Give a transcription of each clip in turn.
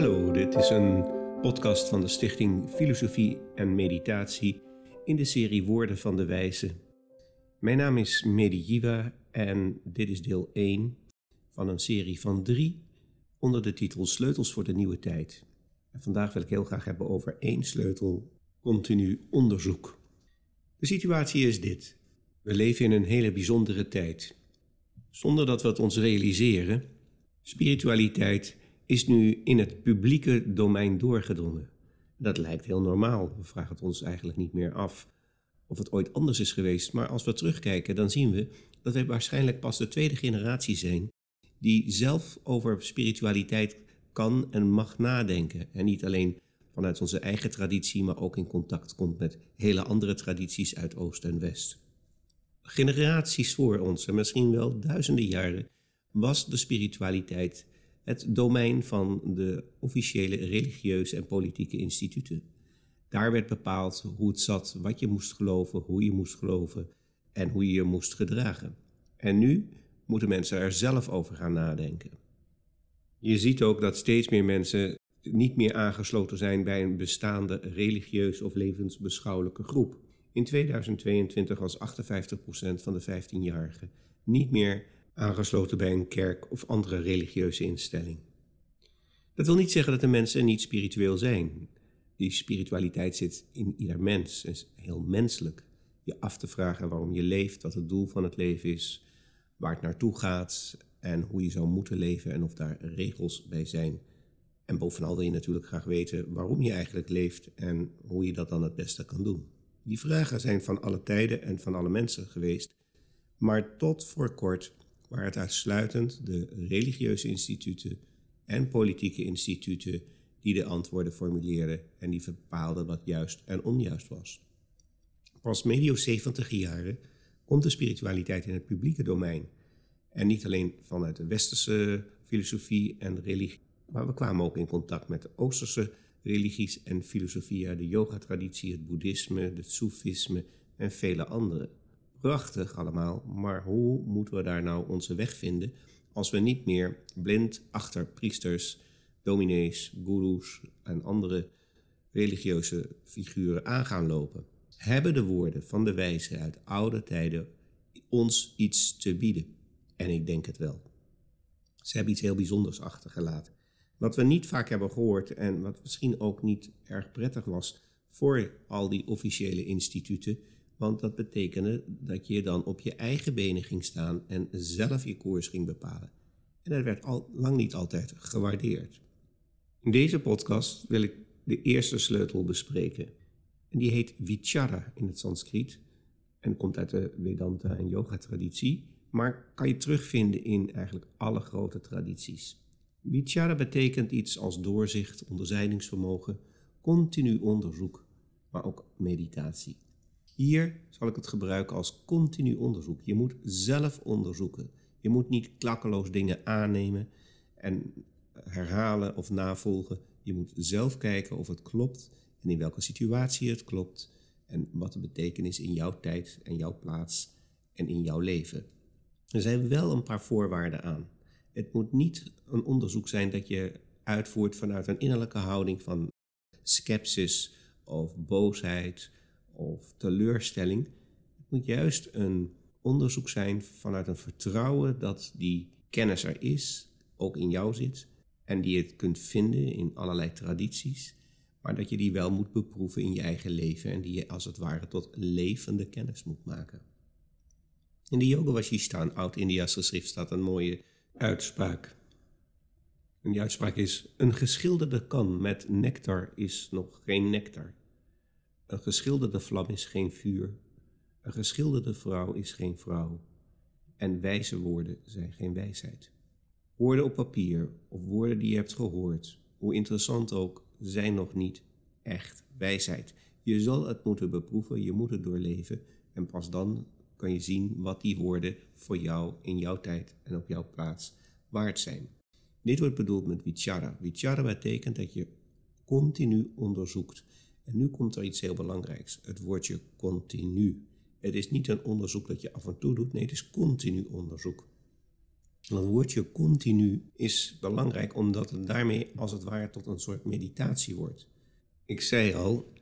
Hallo, dit is een podcast van de Stichting Filosofie en Meditatie in de serie Woorden van de Wijze. Mijn naam is Medi Jiva en dit is deel 1 van een serie van 3 onder de titel Sleutels voor de Nieuwe Tijd. En vandaag wil ik heel graag hebben over één sleutel, continu onderzoek. De situatie is dit. We leven in een hele bijzondere tijd. Zonder dat we het ons realiseren, spiritualiteit is nu in het publieke domein doorgedrongen. Dat lijkt heel normaal. We vragen het ons eigenlijk niet meer af of het ooit anders is geweest. Maar als we terugkijken, dan zien we dat wij waarschijnlijk pas de tweede generatie zijn die zelf over spiritualiteit kan en mag nadenken. En niet alleen vanuit onze eigen traditie, maar ook in contact komt met hele andere tradities uit Oost en West. Generaties voor ons, en misschien wel duizenden jaren, was de spiritualiteit het domein van de officiële religieuze en politieke instituten. Daar werd bepaald hoe het zat, wat je moest geloven, hoe je moest geloven en hoe je je moest gedragen. En nu moeten mensen er zelf over gaan nadenken. Je ziet ook dat steeds meer mensen niet meer aangesloten zijn bij een bestaande religieus of levensbeschouwelijke groep. In 2022 was 58% van de 15-jarigen niet meer aangesloten bij een kerk of andere religieuze instelling. Dat wil niet zeggen dat de mensen niet spiritueel zijn. Die spiritualiteit zit in ieder mens, is heel menselijk. Je af te vragen waarom je leeft, wat het doel van het leven is, waar het naartoe gaat en hoe je zou moeten leven en of daar regels bij zijn. En bovenal wil je natuurlijk graag weten waarom je eigenlijk leeft en hoe je dat dan het beste kan doen. Die vragen zijn van alle tijden en van alle mensen geweest, maar tot voor kort waar het uitsluitend de religieuze instituten en politieke instituten die de antwoorden formuleerden en die bepaalden wat juist en onjuist was. Pas medio 70 jaren komt de spiritualiteit in het publieke domein. En niet alleen vanuit de westerse filosofie en religie, maar we kwamen ook in contact met de oosterse religies en filosofieën, de yoga-traditie, het boeddhisme, het soefisme en vele andere. Prachtig allemaal, maar hoe moeten we daar nou onze weg vinden als we niet meer blind achter priesters, dominees, goeroes en andere religieuze figuren aan gaan lopen? Hebben de woorden van de wijze uit oude tijden ons iets te bieden? En ik denk het wel. Ze hebben iets heel bijzonders achtergelaten. Wat we niet vaak hebben gehoord en wat misschien ook niet erg prettig was voor al die officiële instituten. Want dat betekende dat je dan op je eigen benen ging staan en zelf je koers ging bepalen. En dat werd al lang niet altijd gewaardeerd. In deze podcast wil ik de eerste sleutel bespreken. En die heet Vichara in het Sanskriet. En komt uit de Vedanta en yoga traditie. Maar kan je terugvinden in eigenlijk alle grote tradities. Vichara betekent iets als doorzicht, onderzijdingsvermogen, continu onderzoek, maar ook meditatie. Hier zal ik het gebruiken als continu onderzoek. Je moet zelf onderzoeken. Je moet niet klakkeloos dingen aannemen en herhalen of navolgen. Je moet zelf kijken of het klopt en in welke situatie het klopt en wat de betekenis in jouw tijd en jouw plaats en in jouw leven. Er zijn wel een paar voorwaarden aan. Het moet niet een onderzoek zijn dat je uitvoert vanuit een innerlijke houding van scepsis of boosheid of teleurstelling. Het moet juist een onderzoek zijn vanuit een vertrouwen dat die kennis er is, ook in jou zit, en die je het kunt vinden in allerlei tradities, maar dat je die wel moet beproeven in je eigen leven en die je als het ware tot levende kennis moet maken. In de Yoga Vasistha, een oud-Indiaas geschrift, staat een mooie uitspraak. En die uitspraak is: een geschilderde kan met nectar is nog geen nectar. Een geschilderde vlam is geen vuur. Een geschilderde vrouw is geen vrouw. En wijze woorden zijn geen wijsheid. Woorden op papier of woorden die je hebt gehoord, hoe interessant ook, zijn nog niet echt wijsheid. Je zal het moeten beproeven, je moet het doorleven en pas dan kan je zien wat die woorden voor jou in jouw tijd en op jouw plaats waard zijn. Dit wordt bedoeld met vichara. Vichara betekent dat je continu onderzoekt. En nu komt er iets heel belangrijks, het woordje continu. Het is niet een onderzoek dat je af en toe doet, nee, het is continu onderzoek. Dat woordje continu is belangrijk omdat het daarmee als het ware tot een soort meditatie wordt. Ik zei al,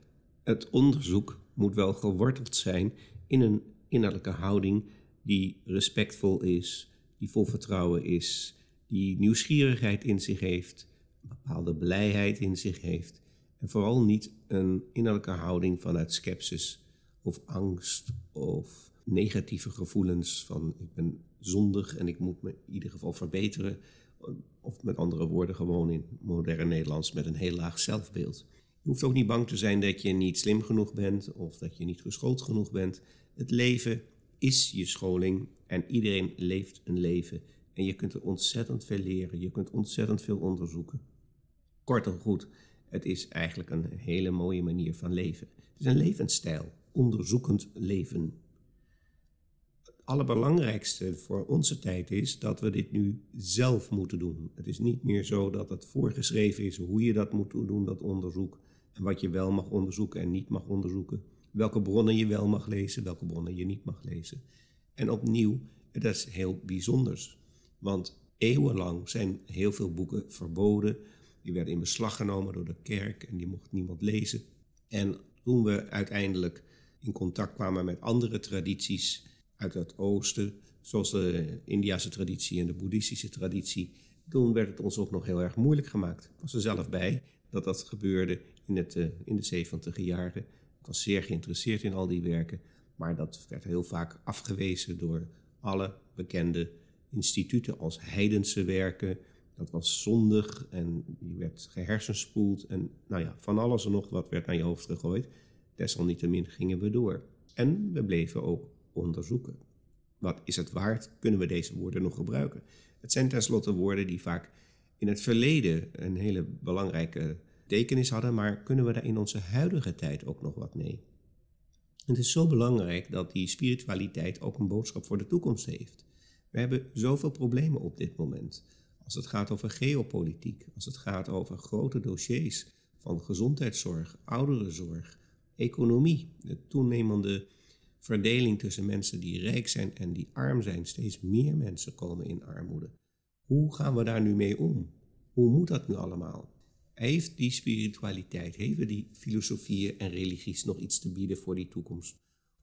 het onderzoek moet wel geworteld zijn in een innerlijke houding die respectvol is, die vol vertrouwen is, die nieuwsgierigheid in zich heeft, een bepaalde blijheid in zich heeft. En vooral niet een innerlijke houding vanuit scepsis of angst of negatieve gevoelens van ik ben zondig en ik moet me in ieder geval verbeteren. Of met andere woorden gewoon in modern Nederlands met een heel laag zelfbeeld. Je hoeft ook niet bang te zijn dat je niet slim genoeg bent of dat je niet geschoold genoeg bent. Het leven is je scholing en iedereen leeft een leven. En je kunt er ontzettend veel leren, je kunt ontzettend veel onderzoeken. Kort en goed, het is eigenlijk een hele mooie manier van leven. Het is een levensstijl, onderzoekend leven. Het allerbelangrijkste voor onze tijd is dat we dit nu zelf moeten doen. Het is niet meer zo dat het voorgeschreven is hoe je dat moet doen, dat onderzoek. En wat je wel mag onderzoeken en niet mag onderzoeken. Welke bronnen je wel mag lezen, welke bronnen je niet mag lezen. En opnieuw, dat is heel bijzonders. Want eeuwenlang zijn heel veel boeken verboden. Die werden in beslag genomen door de kerk en die mocht niemand lezen. En toen we uiteindelijk in contact kwamen met andere tradities uit het oosten, zoals de Indiase traditie en de boeddhistische traditie, toen werd het ons ook nog heel erg moeilijk gemaakt. Ik was er zelf bij dat dat gebeurde in de 70e jaren. Ik was zeer geïnteresseerd in al die werken, maar dat werd heel vaak afgewezen door alle bekende instituten als heidense werken. Dat was zondig en je werd gehersenspoeld en nou ja, van alles en nog wat werd naar je hoofd gegooid. Desalniettemin gingen we door. En we bleven ook onderzoeken. Wat is het waard? Kunnen we deze woorden nog gebruiken? Het zijn tenslotte woorden die vaak in het verleden een hele belangrijke betekenis hadden, maar kunnen we daar in onze huidige tijd ook nog wat mee? Het is zo belangrijk dat die spiritualiteit ook een boodschap voor de toekomst heeft. We hebben zoveel problemen op dit moment. Als het gaat over geopolitiek, als het gaat over grote dossiers van gezondheidszorg, ouderenzorg, economie, de toenemende verdeling tussen mensen die rijk zijn en die arm zijn. Steeds meer mensen komen in armoede. Hoe gaan we daar nu mee om? Hoe moet dat nu allemaal? Heeft die spiritualiteit, hebben die filosofieën en religies nog iets te bieden voor die toekomst?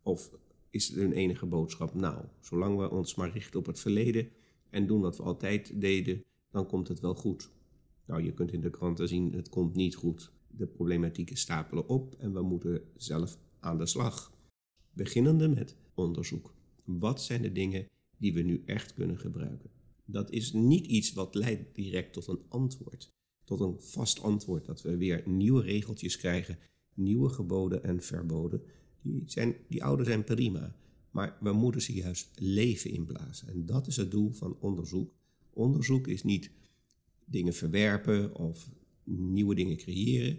Of is het hun enige boodschap? Nou, zolang we ons maar richten op het verleden en doen wat we altijd deden, dan komt het wel goed. Nou, je kunt in de kranten zien, het komt niet goed. De problematieken stapelen op en we moeten zelf aan de slag. Beginnende met onderzoek. Wat zijn de dingen die we nu echt kunnen gebruiken? Dat is niet iets wat leidt direct tot een antwoord. Tot een vast antwoord, dat we weer nieuwe regeltjes krijgen. Nieuwe geboden en verboden. Die oude zijn prima. Maar we moeten ze juist leven inblazen. En dat is het doel van onderzoek. Onderzoek is niet dingen verwerpen of nieuwe dingen creëren.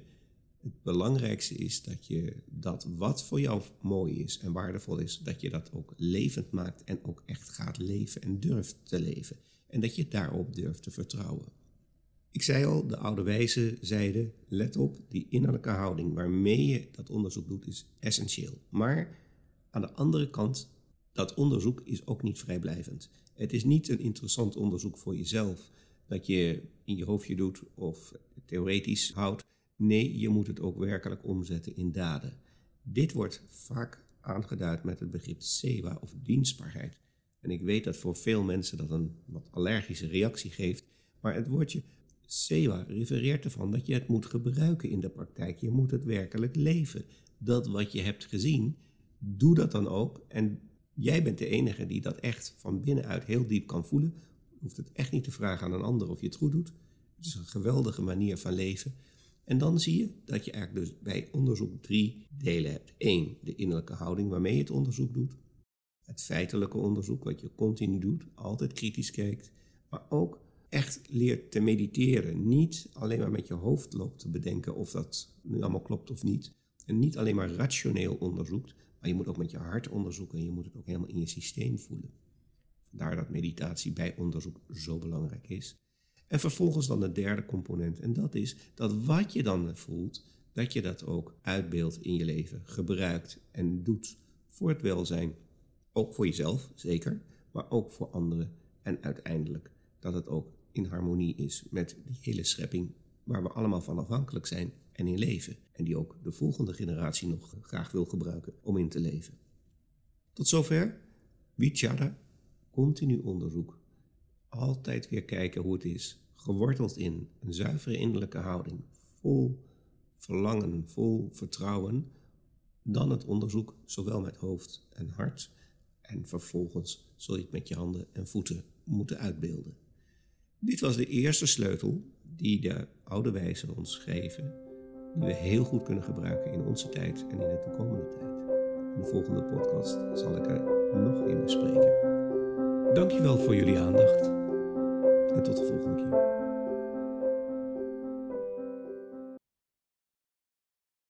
Het belangrijkste is dat je dat wat voor jou mooi is en waardevol is, dat je dat ook levend maakt en ook echt gaat leven en durft te leven. En dat je daarop durft te vertrouwen. Ik zei al, de oude wijzen zeiden, let op, die innerlijke houding waarmee je dat onderzoek doet is essentieel. Maar aan de andere kant, dat onderzoek is ook niet vrijblijvend. Het is niet een interessant onderzoek voor jezelf, dat je in je hoofdje doet of theoretisch houdt. Nee, je moet het ook werkelijk omzetten in daden. Dit wordt vaak aangeduid met het begrip sewa of dienstbaarheid. En ik weet dat voor veel mensen dat een wat allergische reactie geeft. Maar het woordje sewa refereert ervan dat je het moet gebruiken in de praktijk. Je moet het werkelijk leven. Dat wat je hebt gezien, doe dat dan ook. En jij bent de enige die dat echt van binnenuit heel diep kan voelen. Je hoeft het echt niet te vragen aan een ander of je het goed doet. Het is een geweldige manier van leven. En dan zie je dat je eigenlijk dus bij onderzoek 3 delen hebt. 1, de innerlijke houding waarmee je het onderzoek doet. Het feitelijke onderzoek wat je continu doet, altijd kritisch kijkt. Maar ook echt leert te mediteren. Niet alleen maar met je hoofd loopt te bedenken of dat nu allemaal klopt of niet. En niet alleen maar rationeel onderzoekt, maar je moet ook met je hart onderzoeken. En je moet het ook helemaal in je systeem voelen. Vandaar dat meditatie bij onderzoek zo belangrijk is. En vervolgens dan de derde component. En dat is dat wat je dan voelt, dat je dat ook uitbeeldt in je leven. Gebruikt en doet voor het welzijn. Ook voor jezelf, zeker. Maar ook voor anderen. En uiteindelijk dat het ook in harmonie is met die hele schepping waar we allemaal van afhankelijk zijn en in leven. En die ook de volgende generatie nog graag wil gebruiken om in te leven. Tot zover. Vichara, continu onderzoek. Altijd weer kijken hoe het is. Geworteld in een zuivere innerlijke houding. Vol verlangen, vol vertrouwen. Dan het onderzoek, zowel met hoofd en hart. En vervolgens zul je het met je handen en voeten moeten uitbeelden. Dit was de eerste sleutel die de oude wijzen ons geven, die we heel goed kunnen gebruiken in onze tijd en in de toekomende tijd. In de volgende podcast zal ik er nog één bespreken. Dankjewel voor jullie aandacht en tot de volgende keer.